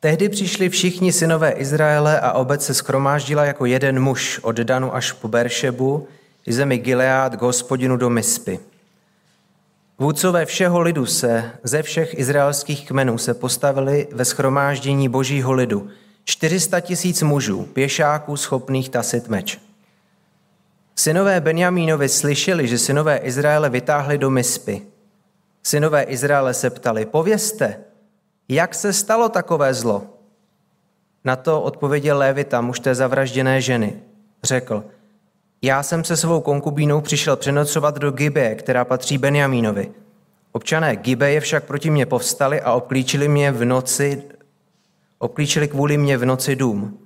Tehdy přišli všichni synové Izraele a obec se shromáždila jako jeden muž od Danu až po Beršebu, i zemi Gilead k Hospodinu do Mispy. Vůdcové všeho lidu se ze všech izraelských kmenů se postavili ve shromáždění božího lidu, 400 000 mužů, pěšáků schopných tasit meč. Synové Benjamínovi slyšeli, že synové Izraele vytáhli do Mispy. Synové Izraele se ptali, povězte, jak se stalo takové zlo? Na to odpověděl Levita, muž té zavražděné ženy. Řekl, já jsem se svou konkubínou přišel přenocovat do Gibe, která patří Benjamínovi. Občané Gibeje však proti mě povstali a obklíčili kvůli mě v noci dům.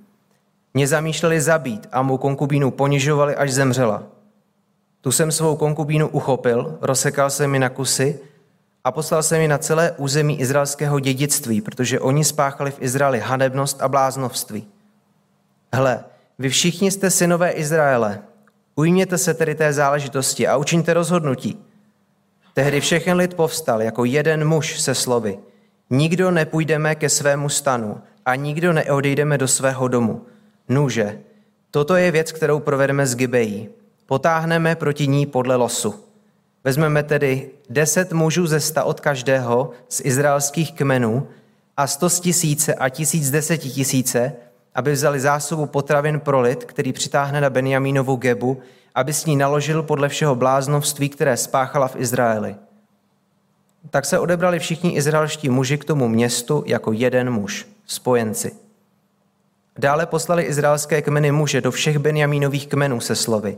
Mě zamýšleli zabít a mou konkubínu ponižovali, až zemřela. Tu jsem svou konkubínu uchopil, rozsekal jsem ji na kusy a poslal jsem ji na celé území izraelského dědictví, protože oni spáchali v Izraeli hanebnost a bláznovství. Hle, vy všichni jste synové Izraele, ujměte se tedy té záležitosti a učiňte rozhodnutí. Tehdy všechen lid povstal jako jeden muž se slovy. Nikdo nepůjdeme ke svému stanu a nikdo neodejdeme do svého domu. Nuže, toto je věc, kterou provedeme z Gibejí. Potáhneme proti ní podle losu. Vezmeme tedy 10 mužů ze 100 od každého z izraelských kmenů a 100 000 a 1000 10 000, aby vzali zásobu potravin pro lid, který přitáhne na Benjamínovu Gebu, aby s ní naložil podle všeho bláznovství, které spáchala v Izraeli. Tak se odebrali všichni izraelští muži k tomu městu jako jeden muž, spojenci. Dále poslali izraelské kmeny muže do všech Benjamínových kmenů se slovy.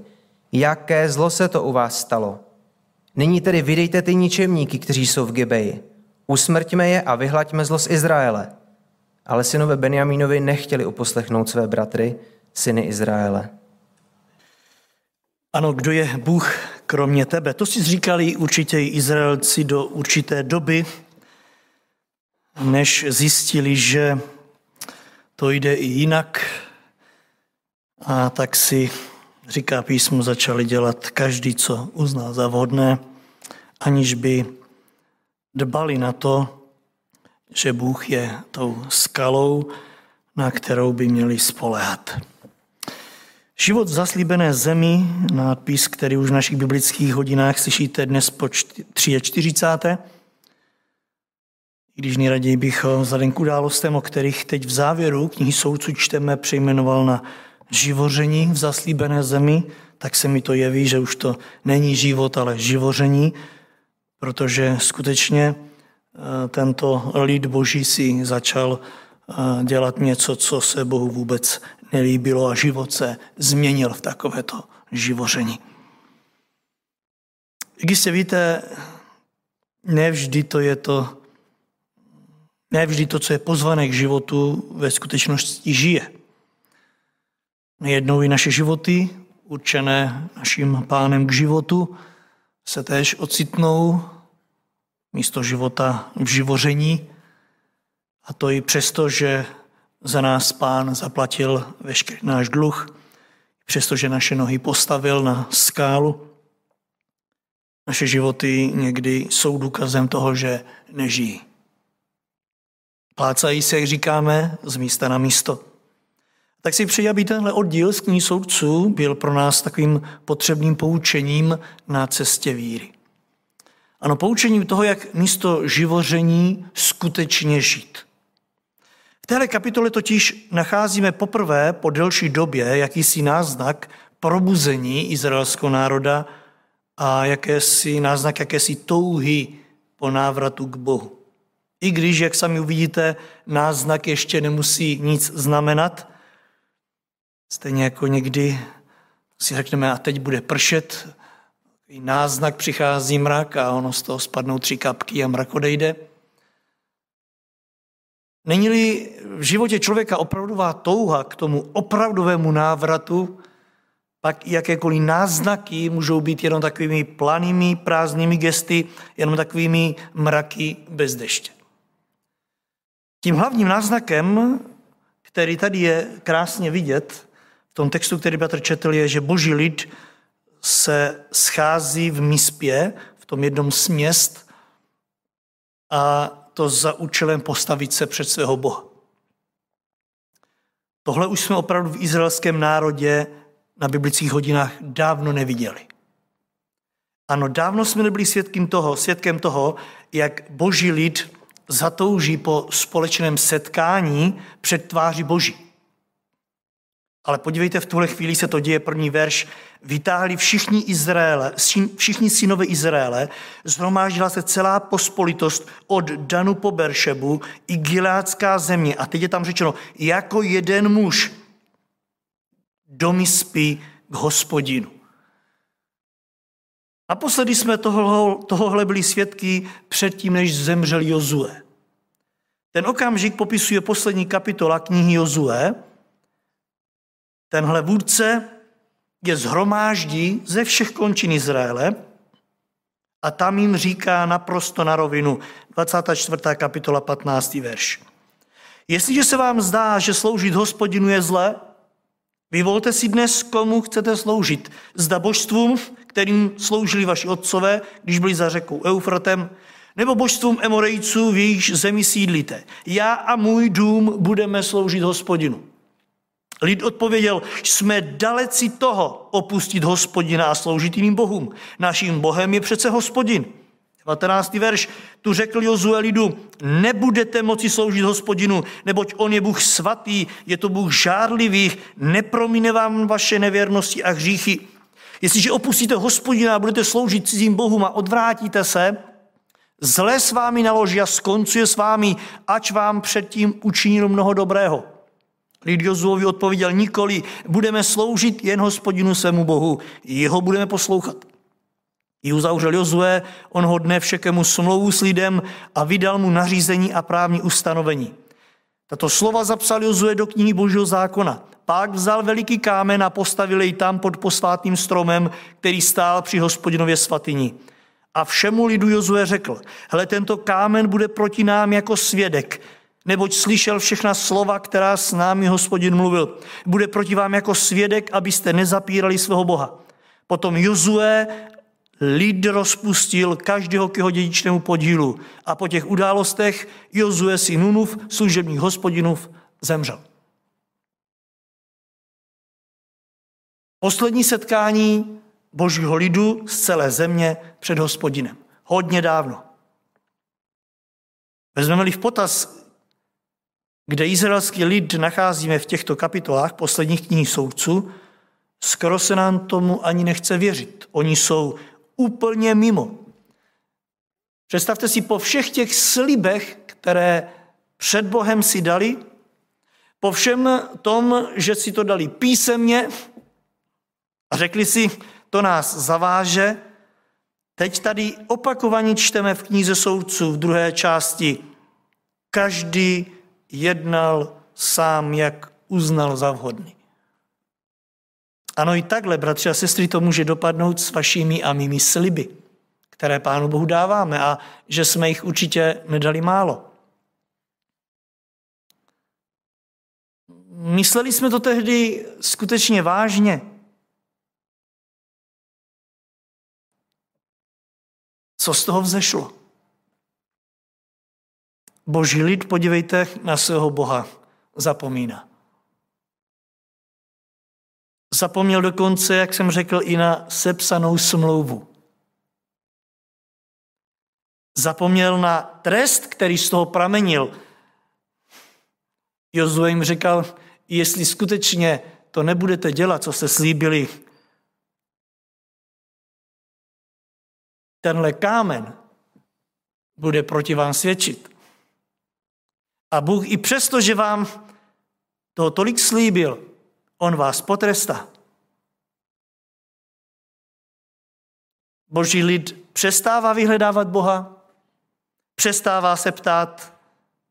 Jaké zlo se to u vás stalo? Nyní tedy vydejte ty ničemníky, kteří jsou v Gibeji. Usmrťme je a vyhlaďme zlo z Izraele. Ale synové Benjamínovi nechtěli uposlechnout své bratry, syny Izraele. Ano, kdo je Bůh kromě tebe? To si říkali určitě Izraelci do určité doby, než zjistili, že to jde i jinak. A tak si, říká písmo, začali dělat každý, co uzná za vhodné, aniž by dbali na to, že Bůh je tou skalou, na kterou by měli spoléhat. Život v zaslíbené zemi, nápis, který už v našich biblických hodinách slyšíte dnes po 43. I když nejraději bych ho vzhledem k událostem, o kterých teď v závěru knihy Soudců čteme, přejmenoval na živoření v zaslíbené zemi, tak se mi to jeví, že už to není život, ale živoření, protože skutečně tento lid boží si začal dělat něco, co se Bohu vůbec nelíbilo a život se změnil v takovéto živoření. Jak jistě víte, ne vždy to, co je pozvané k životu, ve skutečnosti žije. Nejednou i naše životy, určené naším Pánem k životu, se též ocitnou místo života v živoření, a to i přesto, že za nás Pán zaplatil veškerý náš dluh, přestože naše nohy postavil na skálu. Naše životy někdy jsou důkazem toho, že nežijí. Plácají se, jak říkáme, z místa na místo. Tak si přeji, aby tenhle oddíl z knihy Soudců byl pro nás takovým potřebným poučením na cestě víry. Ano, poučením toho, jak místo živoření skutečně žít. V téhle kapitole totiž nacházíme poprvé po delší době jakýsi náznak probuzení izraelského národa a jakési touhy po návratu k Bohu. I když, jak sami uvidíte, náznak ještě nemusí nic znamenat, stejně jako někdy si řekneme, a teď bude pršet, i náznak přichází mrak a ono z toho spadnou 3 kapky a mrak odejde. Není-li v životě člověka opravdová touha k tomu opravdovému návratu, pak jakékoliv náznaky můžou být jenom takovými planými, prázdnými gesty, jenom takovými mraky bez deště. Tím hlavním náznakem, který tady je krásně vidět v tom textu, který bratr četl, je, že boží lid se schází v Mispě, v tom jednom z měst, a to za účelem postavit se před svého Boha. Tohle už jsme opravdu v izraelském národě na biblických hodinách dávno neviděli. Ano, dávno jsme nebyli svědkem toho, jak boží lid zatouží po společném setkání před tváří boží. Ale podívejte, v tuhle chvíli se to děje, první verš. Vytáhli všichni synové Izraele, zhromáždila se celá pospolitost od Danu po Beršebu i Gileádská země. A teď je tam řečeno, jako jeden muž do Mispy k Hospodinu. Naposledy jsme tohohle byli svědky předtím, než zemřel Jozue. Ten okamžik popisuje poslední kapitola knihy Jozue. Tenhle vůdce je shromáždí ze všech končin Izraele a tam jim říká naprosto na rovinu, 24. kapitola, 15. verš. Jestliže se vám zdá, že sloužit Hospodinu je zlé, vyvolte si dnes, komu chcete sloužit. Zda božstvům, kterým sloužili vaši otcové, když byli za řekou Eufratem, nebo božstvům Emorejců, v jejich zemi sídlíte. Já a můj dům budeme sloužit Hospodinu. Lid odpověděl, jsme daleci toho opustit Hospodina a sloužit jiným bohům. Naším bohem je přece Hospodin. 19. verš. Tu řekl Jozue lidu, nebudete moci sloužit Hospodinu, neboť on je Bůh svatý, je to Bůh žárlivých, nepromine vám vaše nevěrnosti a hříchy. Jestliže opustíte Hospodina a budete sloužit cizím bohům a odvrátíte se, zle s vámi naloží a skoncuje s vámi, ač vám předtím učinil mnoho dobrého. Lid Jozuovi odpověděl, nikoli, budeme sloužit jen Hospodinu svému Bohu, jeho budeme poslouchat. I uzavřel Jozue, on ho dne všekemu smlouvu s lidem a vydal mu nařízení a právní ustanovení. Tato slova zapsal Jozue do knihy Božího zákona. Pak vzal veliký kámen a postavil jej tam pod posvátným stromem, který stál při Hospodinově svatyni. A všemu lidu Jozue řekl, hele, tento kámen bude proti nám jako svědek, neboť slyšel všechna slova, která s námi Hospodin mluvil. Bude proti vám jako svědek, abyste nezapírali svého Boha. Potom Jozue lid rozpustil každého k jeho dědičnému podílu a po těch událostech Jozue syn Nunův, služebník Hospodinův, zemřel. Poslední setkání božího lidu z celé země před Hospodinem. Hodně dávno. Vezmeme-li v potaz, kde izraelský lid nacházíme v těchto kapitolách posledních knih soudců, skoro se nám tomu ani nechce věřit. Oni jsou úplně mimo. Představte si, po všech těch slibech, které před Bohem si dali, po všem tom, že si to dali písemně a řekli si, to nás zaváže, teď tady opakovaně čteme v knize soudců v druhé části. Každý jednal sám, jak uznal za vhodný. Ano, i takhle, bratři a sestry, to může dopadnout s vašimi a mými sliby, které Pánu Bohu dáváme a že jsme jich určitě nedali málo. Mysleli jsme to tehdy skutečně vážně. Co z toho vzešlo? Boží lid, podívejte, na svého Boha zapomíná. Zapomněl dokonce, jak jsem řekl, i na sepsanou smlouvu. Zapomněl na trest, který z toho pramenil. Jozue jim říkal, jestli skutečně to nebudete dělat, co jste slíbili, tenhle kámen bude proti vám svědčit. A Bůh i přesto, že vám toho tolik slíbil, on vás potrestá. Boží lid přestává vyhledávat Boha, přestává se ptát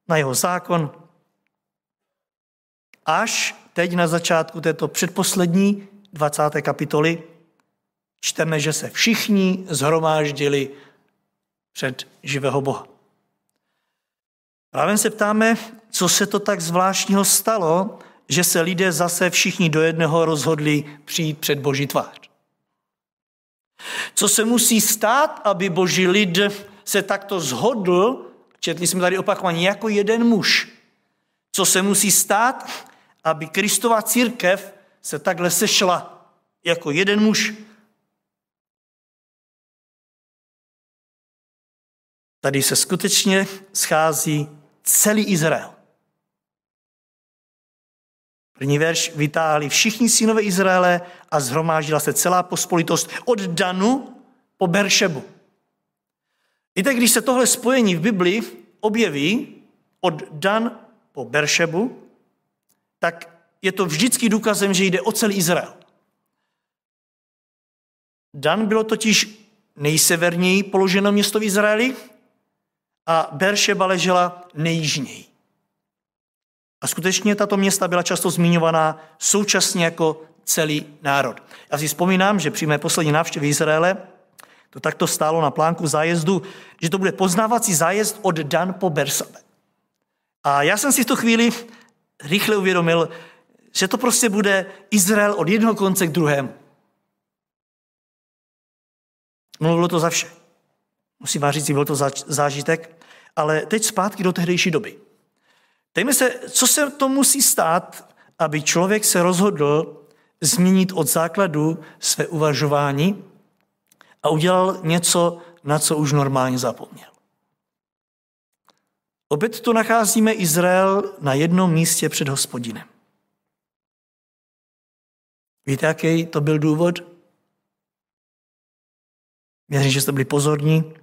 na jeho zákon. Až teď na začátku této předposlední 20. kapitoly čteme, že se všichni shromáždili před živého Boha. Právě se ptáme, co se to tak zvláštního stalo, že se lidé zase všichni do jednoho rozhodli přijít před Boží tvář. Co se musí stát, aby Boží lid se takto shodl, četli jsme tady opakovaně, jako jeden muž. Co se musí stát, aby Kristova církev se takhle sešla jako jeden muž. Tady se skutečně schází celý Izrael. První verš: vytáhli všichni synové Izraele a shromáždila se celá pospolitost od Danu po Beršebu. Víte, když se tohle spojení v Biblii objeví, od Dan po Beršebu, tak je to vždycky důkazem, že jde o celý Izrael. Dan bylo totiž nejseverněji položeno město v Izraeli a Beršeba ležela nejjižněji. A skutečně tato města byla často zmiňovaná současně jako celý národ. Já si vzpomínám, že při mé poslední návštěvě Izraele to takto stálo na plánku zájezdu, že to bude poznávací zájezd od Dan po Beršebe. A já jsem si v tu chvíli rychle uvědomil, že to prostě bude Izrael od jednoho konce k druhému. Mluvilo to za vše. Musím vám říct, byl to zážitek, ale teď zpátky do tehdejší doby. Dejme se, co se to musí stát, aby člověk se rozhodl změnit od základu své uvažování a udělal něco, na co už normálně zapomněl. Opět tu nacházíme Izrael na jednom místě před Hospodinem. Víte, jaký to byl důvod? Věřím, že jste byli pozorní.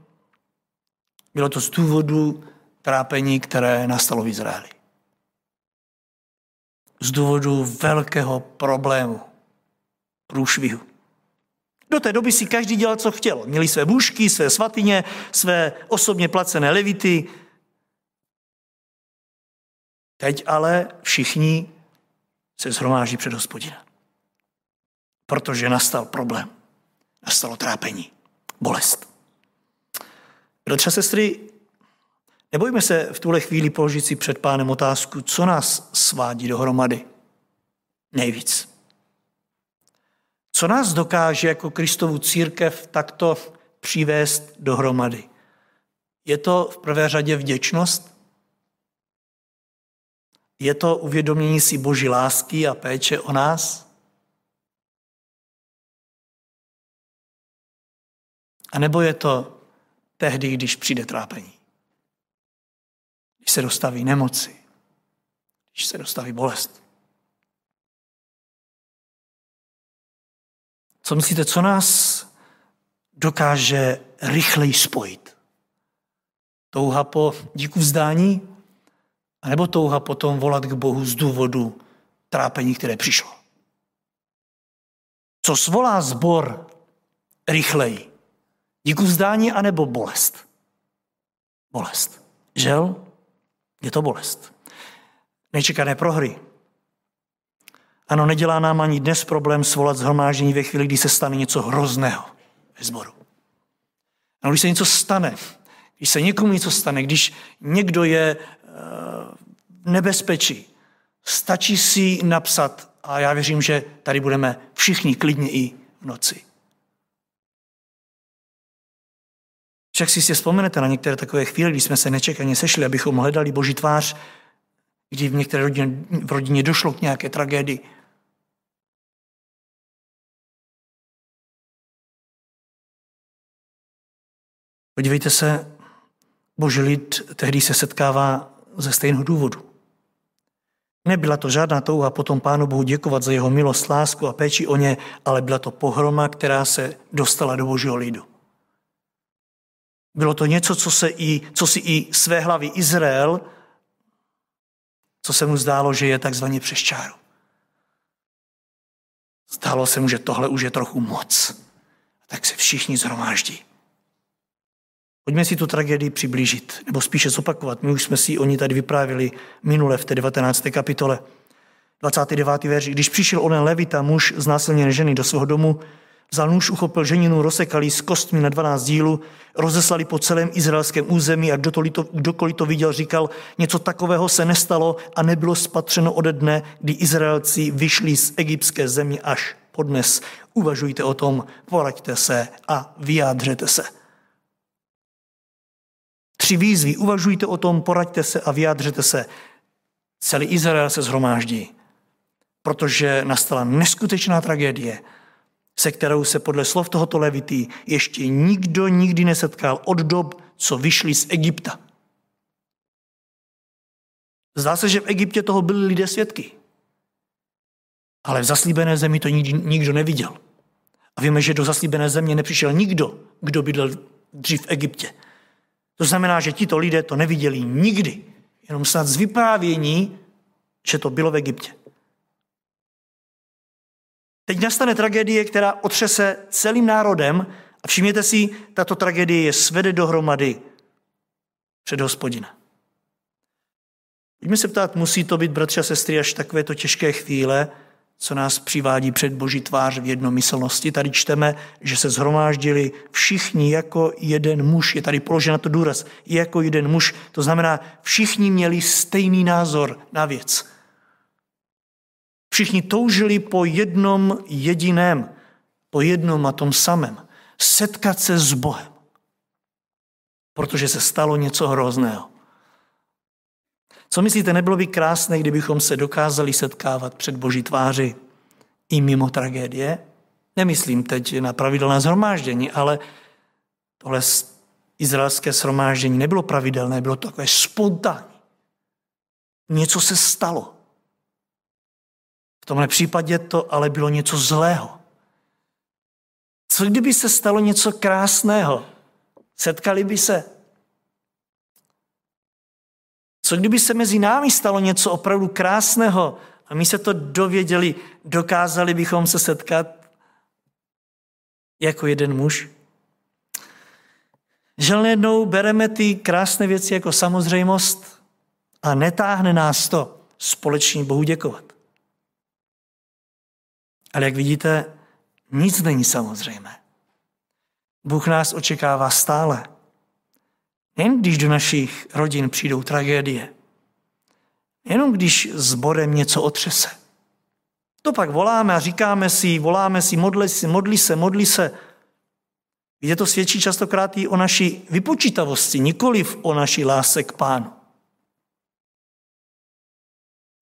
Bylo to z důvodu trápení, které nastalo v Izraeli. Z důvodu velkého problému, průšvihu. Do té doby si každý dělal, co chtěl. Měli své bůžky, své svatyně, své osobně placené levity. Teď ale všichni se shromáždí před Hospodina. Protože nastal problém. Nastalo trápení, bolest. Bratře, sestry, nebojme se v tuhle chvíli položit si před Pánem otázku, co nás svádí dohromady nejvíc. Co nás dokáže jako Kristovu církev takto přivést dohromady? Je to v prvé řadě vděčnost? Je to uvědomění si Boží lásky a péče o nás? A nebo je to tehdy, když přijde trápení? Když se dostaví nemoci? Když se dostaví bolest? Co myslíte, co nás dokáže rychleji spojit? Touha po díku vzdání? A nebo touha potom volat k Bohu z důvodu trápení, které přišlo? Co svolá sbor rychleji? Díku vzdání anebo bolest? Bolest. Žel? Je to bolest. Nečekané prohry. Ano, nedělá nám ani dnes problém svolat shromáždění ve chvíli, kdy se stane něco hrozného ve sboru. Ano, když se něco stane, když se někomu něco stane, když někdo je nebezpečí, stačí si napsat a já věřím, že tady budeme všichni klidně i v noci. Však si vzpomenete na některé takové chvíle, kdy jsme se nečekaně sešli, abychom hledali Boží tvář, kdy v některé rodině došlo k nějaké tragédii. Podívejte se, Boží lid tehdy se setkává ze stejného důvodu. Nebyla to žádná touha potom Pánu Bohu děkovat za jeho milost, lásku a péči o ně, ale byla to pohroma, která se dostala do Božího lidu. Bylo to něco, co si i své hlavy Izrael, co se mu zdálo, že je takzvaně přes čáru. Zdálo se mu, že tohle už je trochu moc. Tak se všichni shromáždí. Pojďme si tu tragédii přiblížit, nebo spíše zopakovat. My už jsme si o ní tady vyprávěli minule v té 19. kapitole. 29. verš. Když přišel onen Levita, muž znásilněné ženy, do svého domu, vzal nůž, uchopil ženinu, rozsekali s kostmi na 12 dílů, rozeslali po celém izraelském území a kdokoliv to viděl, říkal, něco takového se nestalo a nebylo spatřeno ode dne, kdy Izraelci vyšli z egyptské země až po dnes. Uvažujte o tom, poraďte se a vyjádřete se. 3 výzvy. Uvažujte o tom, poraďte se a vyjádřete se. Celý Izrael se shromáždí protože nastala neskutečná tragédie, se kterou se podle slov tohoto Levity ještě nikdo nikdy nesetkal od dob, co vyšli z Egypta. Zdá se, že v Egyptě toho byli lidé svědky. Ale v zaslíbené zemi to nikdo neviděl. A víme, že do zaslíbené země nepřišel nikdo, kdo bydlel dřív v Egyptě. To znamená, že tito lidé to neviděli nikdy. Jenom snad z vyprávění, že to bylo v Egyptě. Teď nastane tragédie, která otřese celým národem a všimněte si, tato tragédie je svede dohromady před Hospodina. Pojďme se ptát, musí to být, bratři a sestry, až takovéto těžké chvíle, co nás přivádí před Boží tvář v jednomyslnosti. Tady čteme, že se shromáždili všichni jako jeden muž. Je tady položen na to důraz. Jako jeden muž. To znamená, všichni měli stejný názor na věc. Všichni toužili po jednom jediném, po jednom a tom samém. Setkat se s Bohem. Protože se stalo něco hrozného. Co myslíte, nebylo by krásné, kdybychom se dokázali setkávat před Boží tváři i mimo tragédie? Nemyslím teď na pravidelné shromáždění, ale tohle izraelské shromáždění nebylo pravidelné, bylo takové spontánní. Něco se stalo. V tomhle případě to ale bylo něco zlého. Co kdyby se stalo něco krásného? Setkali by se? Co kdyby se mezi námi stalo něco opravdu krásného a my se to dověděli, dokázali bychom se setkat jako jeden muž? Žel jednou bereme ty krásné věci jako samozřejmost a netáhne nás to společně Bohu děkovat. Ale jak vidíte, nic není samozřejmé. Bůh nás očekává stále. Jen když do našich rodin přijdou tragédie. Jenom když sborem něco otřese. To pak voláme a říkáme si, modli se. Víte, to svědčí častokrát i o naší vypočítavosti, nikoliv o naší lásce k Pánu.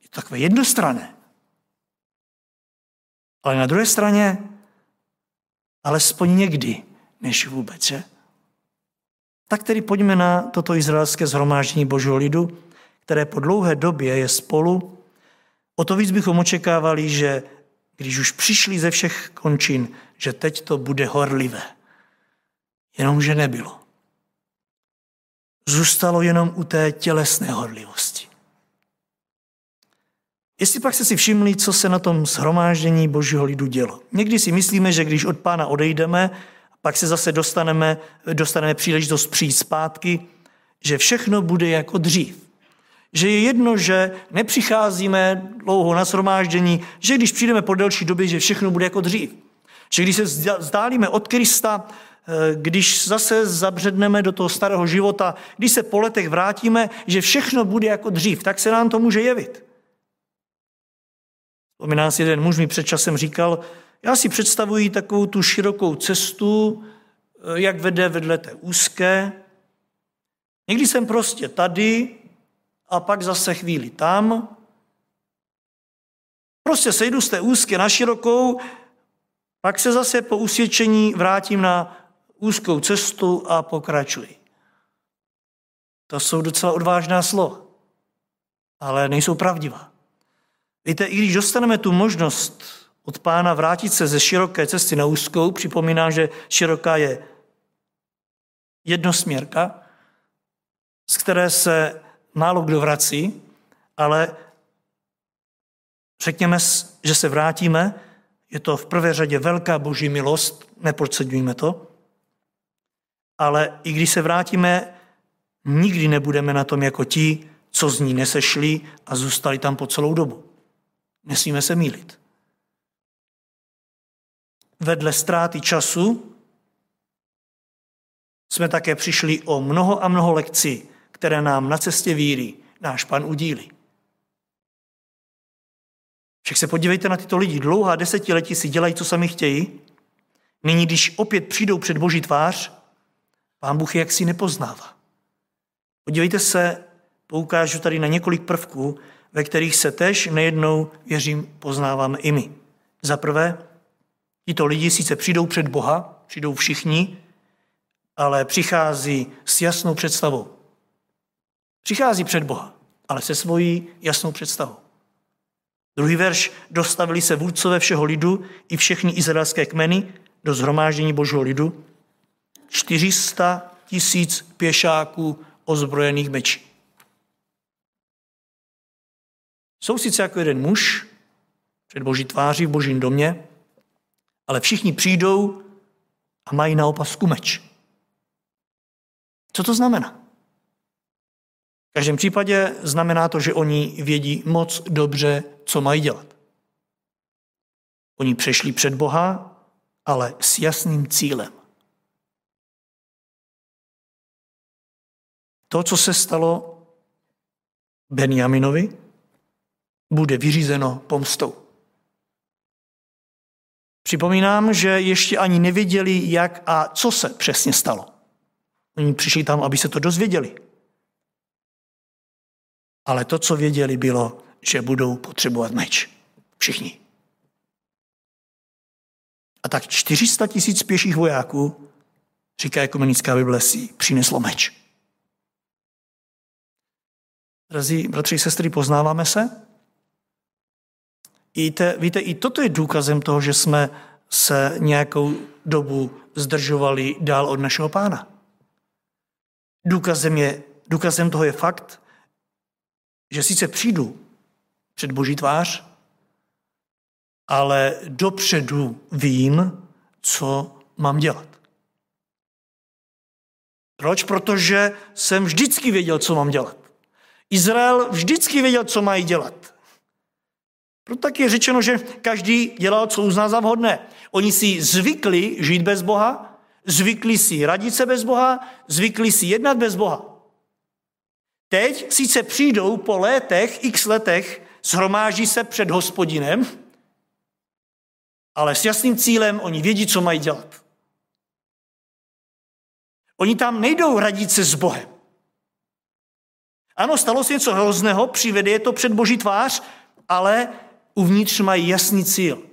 Je to takové jednostranné. Ale na druhé straně, alespoň někdy, než vůbec, že? Tak tedy pojďme na toto izraelské shromáždění Božího lidu, které po dlouhé době je spolu. O to víc bychom očekávali, že když už přišli ze všech končin, že teď to bude horlivé. Jenomže nebylo. Zůstalo jenom u té tělesné horlivosti. Jestli pak jste si všimli, co se na tom shromáždění Božího lidu dělo. Někdy si myslíme, že když od Pána odejdeme, pak se zase dostaneme příležitost přijít zpátky, že všechno bude jako dřív. Že je jedno, že nepřicházíme dlouho na shromáždění, že když přijdeme po delší době, že všechno bude jako dřív. Že když se vzdálíme od Krista, když zase zabředneme do toho starého života, když se po letech vrátíme, že všechno bude jako dřív, tak se nám to může jevit. Vzpomínám si, jeden muž mi před časem říkal, já si představuji takovou tu širokou cestu, jak vede vedle té úzké. Někdy jsem prostě tady a pak zase chvíli tam. Prostě sejdu z té úzké na širokou, pak se zase po usvědčení vrátím na úzkou cestu a pokračuji. To jsou docela odvážná slova, ale nejsou pravdivá. Víte, i když dostaneme tu možnost od Pána vrátit se ze široké cesty na úzkou, připomínám, že široká je jednosměrka, z které se málo kdo vrací, ale řekněme, že se vrátíme, je to v prvé řadě velká Boží milost, nepodceňujme to, ale i když se vrátíme, nikdy nebudeme na tom jako ti, co z ní nesešli a zůstali tam po celou dobu. Nesmíme se mýlit. Vedle ztráty času jsme také přišli o mnoho a mnoho lekcí, které nám na cestě víry náš Pán udílí. Však se podívejte na tyto lidi. Dlouhá desetiletí si dělají, co sami chtějí. Nyní, když opět přijdou před Boží tvář, Pán Bůh je jaksi nepoznává. Podívejte se, poukážu tady na několik prvků, ve kterých se též nejednou, věřím, poznáváme i my. Za prvé, tito lidi sice přijdou před Boha, přijdou všichni, ale přichází s jasnou představou. Přichází před Boha, ale se svojí jasnou představou. Druhý verš, dostavili se vůdcové všeho lidu i všechny izraelské kmeny do shromáždění Božího lidu, 400 000 pěšáků ozbrojených meči. Jsou sice jako jeden muž před Boží tváří v Božím domě, ale všichni přijdou a mají na opasku meč. Co to znamená? V každém případě znamená to, že oni vědí moc dobře, co mají dělat. Oni přešli před Boha, ale s jasným cílem. To, co se stalo Benjaminovi, bude vyřízeno pomstou. Připomínám, že ještě ani nevěděli, jak a co se přesně stalo. Oni přišli tam, aby se to dozvěděli. Ale to, co věděli, bylo, že budou potřebovat meč. Všichni. A tak 400 000 pěších vojáků, říká ekumenická Bible, si přineslo meč. Drazí bratři a sestry, poznáváme se? Víte, i toto je důkazem toho, že jsme se nějakou dobu zdržovali dál od našeho Pána. Důkazem toho je fakt, že sice přijdu před Boží tvář, ale dopředu vím, co mám dělat. Proč? Protože jsem vždycky věděl, co mám dělat. Izrael vždycky věděl, co mají dělat. Proto tak je řečeno, že každý dělal, co uzná za vhodné. Oni si zvykli žít bez Boha, zvykli si radit se bez Boha, zvykli si jednat bez Boha. Teď sice přijdou po letech, x letech, shromáždí se před Hospodinem, ale s jasným cílem oni vědí, co mají dělat. Oni tam nejdou radit se s Bohem. Ano, stalo se něco hrozného, přivede je to před Boží tvář, ale uvnitř mají jasný cíl.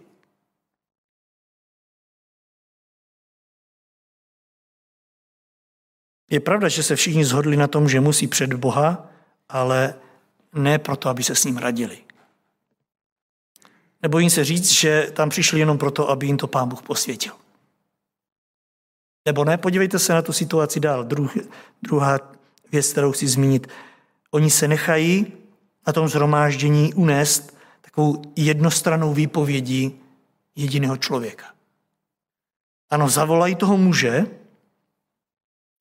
Je pravda, že se všichni shodli na tom, že musí před Boha, ale ne proto, aby se s ním radili. Nebojím se říct, že tam přišli jenom proto, aby jim to Pán Bůh posvětil. Nebo ne, podívejte se na tu situaci dál. Druhá věc, kterou chci zmínit. Oni se nechají na tom shromáždění unést takovou jednostrannou výpovědí jediného člověka. Ano, zavolají toho muže,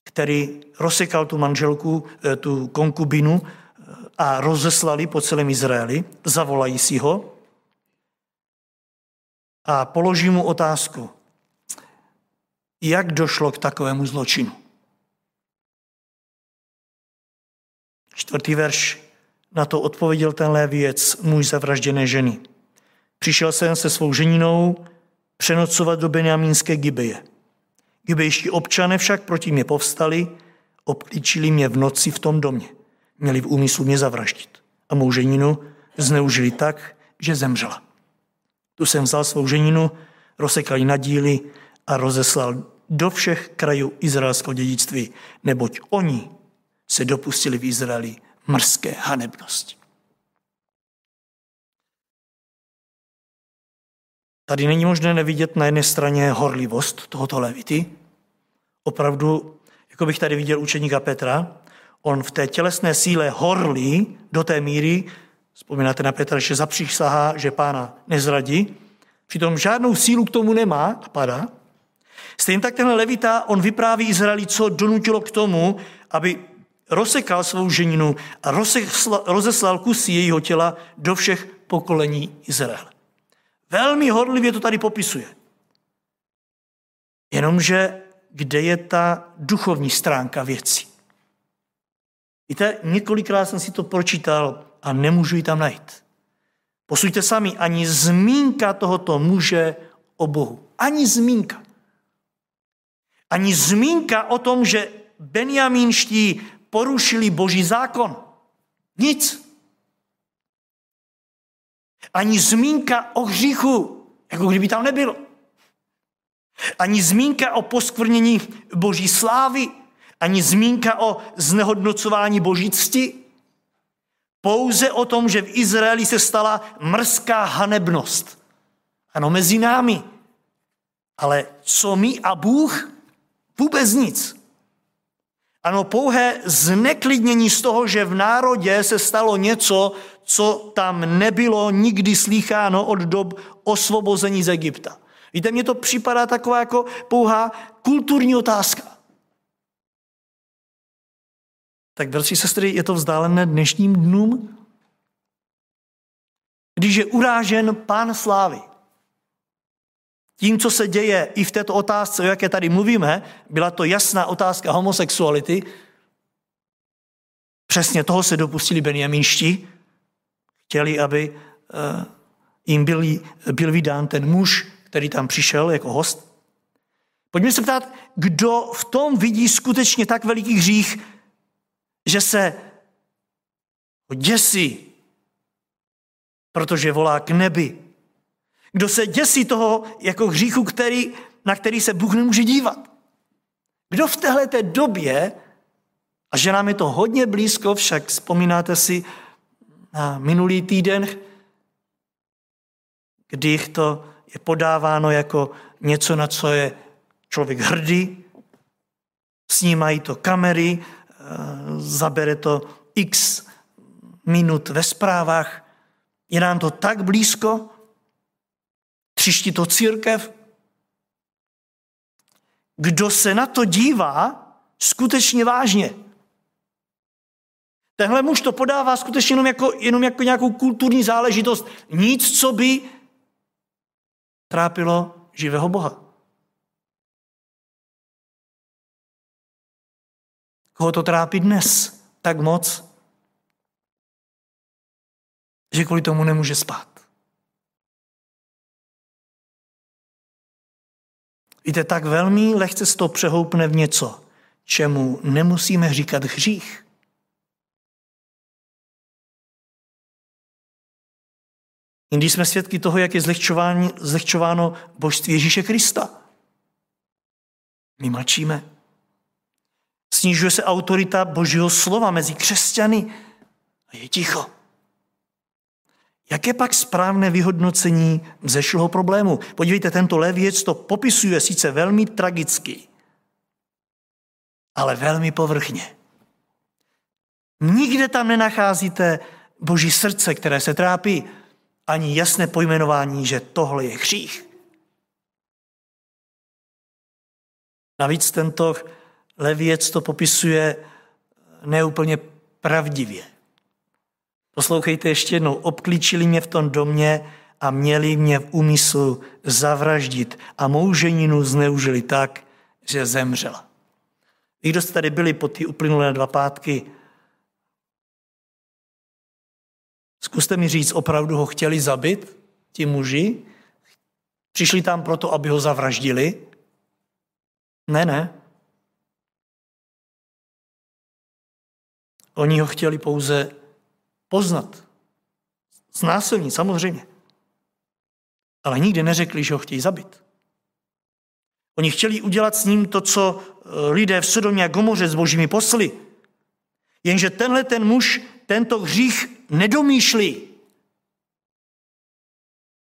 který rozsekal tu manželku, tu konkubinu a rozeslali po celém Izraeli, zavolají si ho a položí mu otázku, jak došlo k takovému zločinu. Čtvrtý verš. Na to odpověděl ten Léviec, muž zavražděné ženy. Přišel jsem se svou ženinou přenocovat do benjamínské Gibeje. Gibejští občané však proti mě povstali, obklíčili mě v noci v tom domě. Měli v úmyslu mě zavraždit. A mou ženinu zneužili tak, že zemřela. Tu jsem vzal svou ženinu, rozsekal ji na díly a rozeslal do všech krajů izraelského dědictví, neboť oni se dopustili v Izraeli mrzké hanebnosti. Tady není možné nevidět na jedné straně horlivost tohoto Levity. Opravdu, jako bych tady viděl učeníka Petra, on v té tělesné síle horlí do té míry, vzpomínáte na Petra, že zapřísahá, že Pána nezradí, přitom žádnou sílu k tomu nemá a padá. Stejně tak tenhle Levita, on vypráví Izraeli, co donutilo k tomu, aby rozsekal svou ženinu a rozeslal kusy jejího těla do všech pokolení Izraele. Velmi horlivě to tady popisuje. Jenomže kde je ta duchovní stránka věcí? Víte, několikrát jsem si to pročítal a nemůžu ji tam najít. Posuďte sami, ani zmínka tohoto muže o Bohu. Ani zmínka. Ani zmínka o tom, že benjamínští porušili Boží zákon. Nic. Ani zmínka o hříchu, jako kdyby tam nebylo. Ani zmínka o poskvrnění Boží slávy, ani zmínka o znehodnocování Boží cti. Pouze o tom, že v Izraeli se stala mrzká hanebnost. Ano, mezi námi. Ale co my a Bůh? Vůbec nic. Ano, pouhé zneklidnění z toho, že v národě se stalo něco, co tam nebylo nikdy slýcháno od dob osvobození z Egypta. Víte, mně to připadá taková jako pouhá kulturní otázka. Tak, bratři, sestry, je to vzdálené dnešním dnům? Když je urážen Pán slávy. Tím, co se děje i v této otázce, o jaké tady mluvíme, byla to jasná otázka homosexuality. Přesně toho se dopustili benjamínští. Chtěli, aby jim byl vydán ten muž, který tam přišel jako host. Pojďme se ptát, kdo v tom vidí skutečně tak veliký hřích, že se děsí, protože volá k nebi. Kdo se děsí toho jako hříchu, na který se Bůh nemůže dívat. Kdo v téhleté době, a že nám je to hodně blízko, však vzpomínáte si na minulý týden, kdy to je podáváno jako něco, na co je člověk hrdý, snímají to kamery, zabere to x minut ve zprávách, je nám to tak blízko, tříští to církev. Kdo se na to dívá skutečně vážně? Tenhle muž to podává skutečně jenom jako nějakou kulturní záležitost. Nic, co by trápilo živého Boha. Koho to trápí dnes tak moc, že kvůli tomu nemůže spát. Víte, tak velmi lehce se to přehoupne v něco, čemu nemusíme říkat hřích. Jindy jsme svědky toho, jak je zlehčováno božství Ježíše Krista. My mlčíme. Snižuje se autorita Božího slova mezi křesťany a je ticho. Jaké pak správné vyhodnocení vzešlého problému? Podívejte, tento levěc to popisuje sice velmi tragicky, ale velmi povrchně. Nikde tam nenacházíte Boží srdce, které se trápí, ani jasné pojmenování, že tohle je hřích. Navíc tento levěc to popisuje neúplně pravdivě. Poslouchejte ještě jednou. Obklíčili mě v tom domě a měli mě v úmyslu zavraždit a mou ženinu zneužili tak, že zemřela. Vy, kdo jste tady byli po ty uplynulé 2 pátky, zkuste mi říct, opravdu ho chtěli zabit ti muži? Přišli tam proto, aby ho zavraždili? Ne. Oni ho chtěli pouze poznat. Znásilnit, samozřejmě. Ale nikdy neřekli, že ho chtějí zabít. Oni chtěli udělat s ním to, co lidé v Sodomě a Gomoře s božími posly. Jenže ten muž tento hřích nedomýšlí.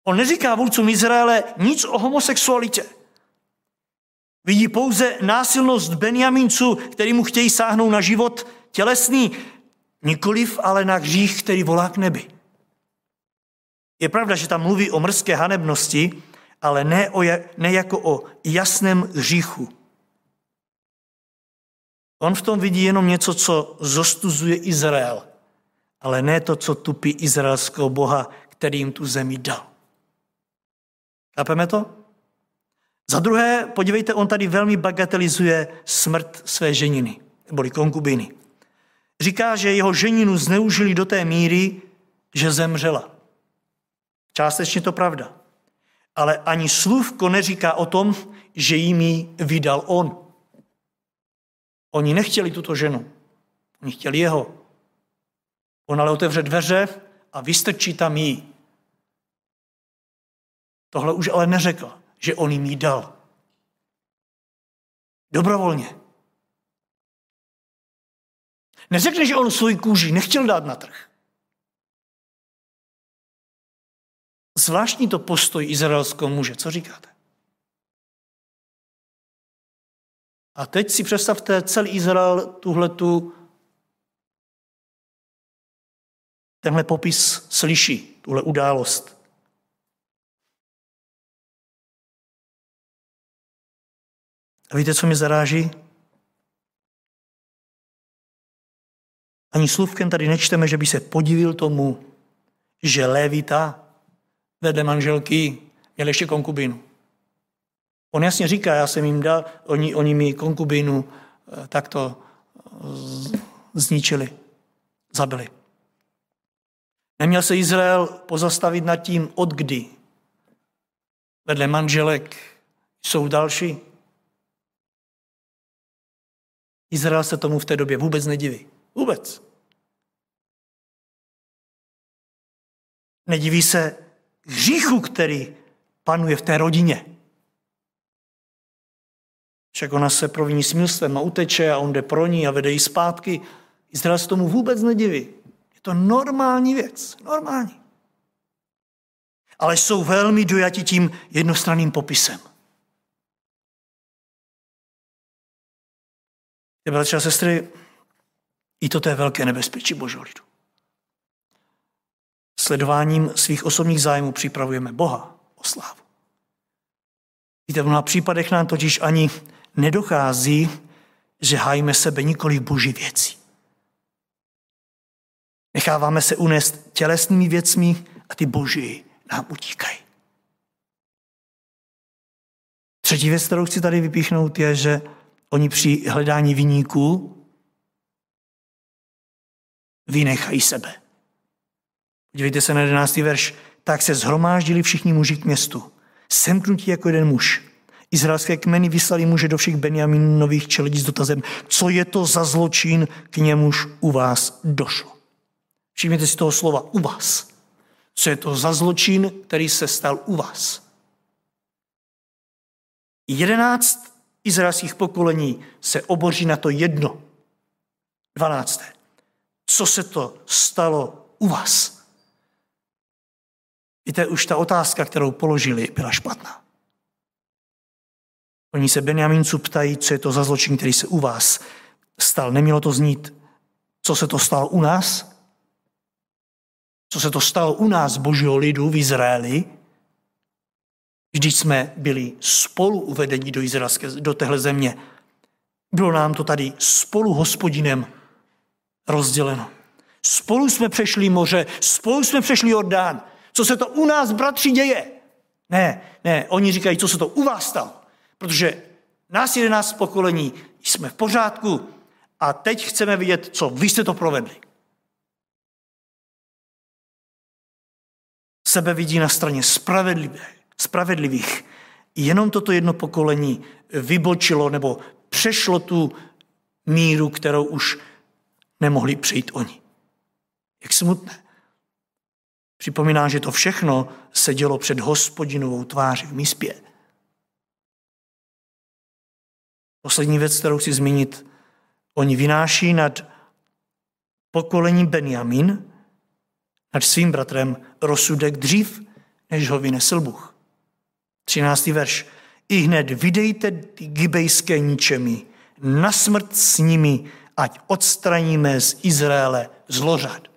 On neříká vůdcům Izraele nic o homosexualitě. Vidí pouze násilnost Benjaminců, který mu chtějí sáhnout na život tělesný, nikoliv ale na hřích, který volá k nebi. Je pravda, že tam mluví o mrzké hanebnosti, ale ne jako o jasném hříchu. On v tom vidí jenom něco, co zostuzuje Izrael, ale ne to, co tupí izraelského Boha, který jim tu zemi dal. Chápeme to? Za druhé, podívejte, on tady velmi bagatelizuje smrt své ženiny, neboli konkubiny. Říká, že jeho ženinu zneužili do té míry, že zemřela. Částečně to pravda. Ale ani slůvko neříká o tom, že jim ji vydal on. Oni nechtěli tuto ženu. Oni chtěli jeho. On ale otevře dveře a vystrčí tam jí. Tohle už ale neřekl, že on jim ji dal. Dobrovolně. Neřekne, že on svoji kůži nechtěl dát na trh. Zvláštní to postoj izraelského muže. Co říkáte? A teď si představte celý Izrael tenhle popis slyší, tuhle událost. A víte, co mě zaráží? Ani slůvkem tady nečteme, že by se podivil tomu, že Levita vedle manželky měl ještě konkubínu. On jasně říká, já jsem jim dal, oni mi konkubínu takto zničili, zabili. Neměl se Izrael pozastavit nad tím, odkdy vedle manželek jsou další? Izrael se tomu v té době vůbec nediví. Vůbec. Nediví se hříchu, který panuje v té rodině. Však ona se proviní smilstvem a uteče a on jde pro ní a vede ji zpátky. Izrael se tomu vůbec nediví. Je to normální věc. Normální. Ale jsou velmi dojati tím jednostranným popisem. Bratři a sestry, i toto je velké nebezpečí Božího lidu. Sledováním svých osobních zájmů připravujeme Boha o slávu. Víte, v mnoha případech nám totiž ani nedochází, že hájíme sebe nikoli v boží věcí. Necháváme se unést tělesnými věcmi a ty boží nám utíkají. Třetí věc, kterou chci tady vypíchnout, je, že oni při hledání viníků vynechají sebe. Podívejte se na 11. verš. Tak se shromáždili všichni muži k městu, semknutí jako jeden muž. Izraelské kmeny vyslali muže do všech Benjamínových čeledí s dotazem, co je to za zločin, k němuž u vás došlo. Všimněte si toho slova u vás. Co je to za zločin, který se stal u vás? 11 izraelských pokolení se oboří na to jedno. 12. Co se to stalo u vás? Víte, už ta otázka, kterou položili, byla špatná. Oni se Benjamínců ptají, co je to za zločin, který se u vás stal. Nemělo to znít, co se to stalo u nás? Co se to stalo u nás, božího lidu v Izraeli? Vždyť jsme byli spolu uvedeni do téhle země. Bylo nám to tady spolu Hospodinem rozděleno. Spolu jsme přešli moře, spolu jsme přešli Jordán. Co se to u nás, bratři, děje? Ne, oni říkají, co se to u vás stalo. Protože nás 11 pokolení jsme v pořádku a teď chceme vidět, co vy jste to provedli. Sebe vidí na straně spravedlivých. Jenom toto jedno pokolení vybočilo nebo přešlo tu míru, kterou už nemohli přejít oni. Jak smutné. Připomíná, že to všechno se dělo před Hospodinovou tváří v Mispě. Poslední věc, kterou chci zmínit, oni vynáší nad pokolením Benjamín, nad svým bratrem, rozsudek dřív, než ho vynesl Bůh. 13. verš. I hned vydejte ty gibejské ničemi, na smrt s nimi, ať odstraníme z Izraele zlořad.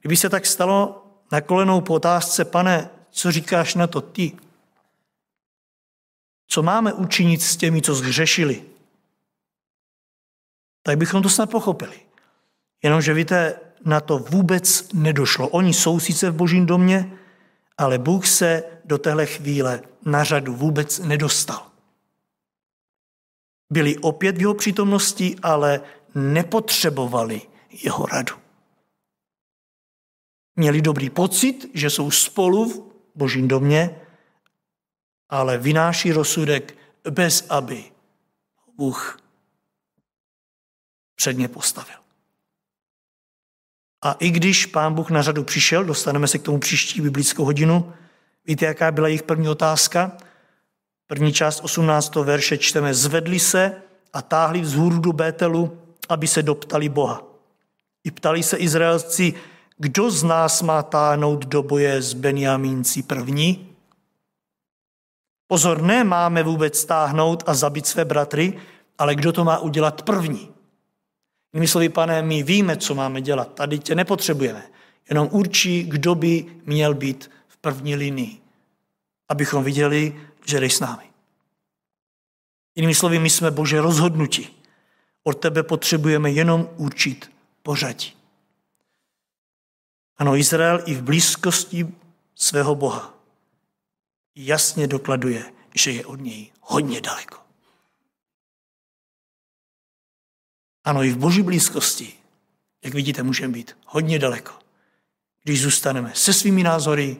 Kdyby se tak stalo na kolenou po otázce, Pane, co říkáš na to ty? Co máme učinit s těmi, co zhřešili? Tak bychom to snad pochopili. Jenomže víte, na to vůbec nedošlo. Oni jsou sice v Božím domě, ale Bůh se do téhle chvíle na řadu vůbec nedostal. Byli opět v jeho přítomnosti, ale nepotřebovali jeho radu. Měli dobrý pocit, že jsou spolu v Božím domě, ale vynáší rozsudek bez, aby Bůh před ně postavil. A i když Pán Bůh na řadu přišel, dostaneme se k tomu příští biblickou hodinu, víte, jaká byla jejich první otázka? První část 18. verše čteme, zvedli se a táhli vzhůru do Betelu, aby se doptali Boha. I ptali se Izraelci, kdo z nás má táhnout do boje s Benjamínci první? Pozor, nemáme vůbec táhnout a zabít své bratry, ale kdo to má udělat první? Jinými slovy, Pane, my víme, co máme dělat. Tady tě nepotřebujeme. Jenom určí, kdo by měl být v první linii, abychom viděli, že jdeš s námi. Jinými slovy, my jsme Bože rozhodnutí. Od tebe potřebujeme jenom určit pořadí. Ano, Izrael i v blízkosti svého Boha jasně dokladuje, že je od něj hodně daleko. Ano, i v Boží blízkosti, jak vidíte, můžeme být hodně daleko, když zůstaneme se svými názory,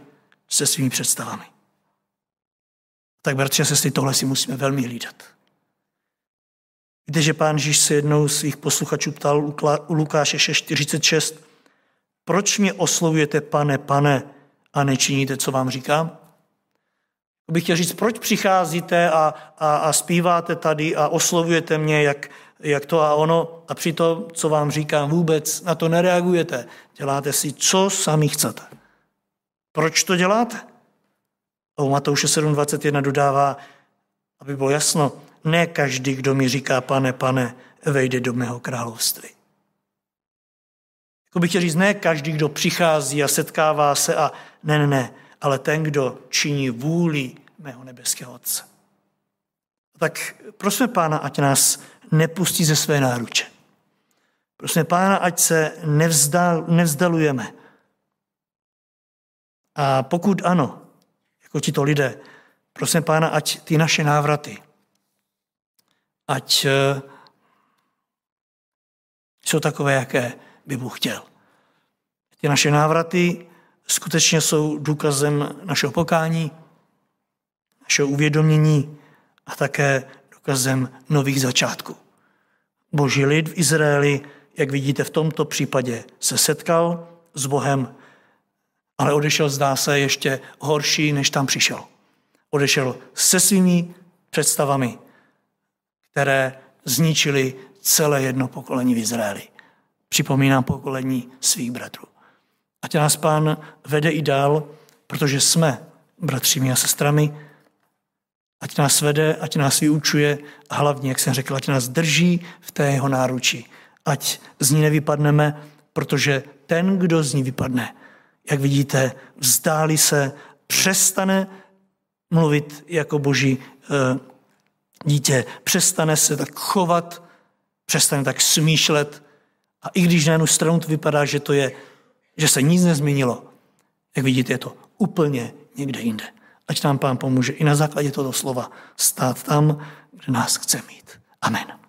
se svými představami. Tak, bratři a sestry, tohle si musíme velmi hlídat. Víte, že Pán Ježíš se jednou svých posluchačů ptal u Lukáše 6:46, proč mě oslovujete pane, pane a nečiníte, co vám říkám? Bych chtěl říct, proč přicházíte a zpíváte tady a oslovujete mě, jak to a ono, a přitom, co vám říkám, vůbec na to nereagujete. Děláte si, co sami chcete. Proč to děláte? A u Matouše 7:21 dodává, aby bylo jasno, ne každý, kdo mi říká pane, pane, vejde do mého království. Jako bych chtěl říct, ne každý, kdo přichází a setkává se a ne, ale ten, kdo činí vůli mého nebeského Otce. Tak prosme Pána, ať nás nepustí ze své náruče. Prosme Pána, ať se nevzdalujeme. A pokud ano, jako tito lidé, prosme Pána, ať ty naše návraty, ať jsou takové, jaké by Bůh chtěl. Ty naše návraty skutečně jsou důkazem našeho pokání, našeho uvědomění a také důkazem nových začátků. Boží lid v Izraeli, jak vidíte v tomto případě, se setkal s Bohem, ale odešel, zdá se, ještě horší, než tam přišel. Odešel se svými představami, které zničily celé jedno pokolení v Izraeli. Připomínám pokolení svých bratrů. Ať nás Pán vede i dál, protože jsme bratřími a sestrami. Ať nás vede, ať nás vyučuje a hlavně, jak jsem řekl, ať nás drží v té jeho náruči. Ať z ní nevypadneme, protože ten, kdo z ní vypadne, jak vidíte, vzdálí se, přestane mluvit jako Boží dítě, přestane se tak chovat, přestane tak smýšlet. A i když na jednu stranu to vypadá, že to je, že se nic nezměnilo, jak vidíte, je to úplně někde jinde. Ať nám Pán pomůže i na základě tohoto slova stát tam, kde nás chce mít. Amen.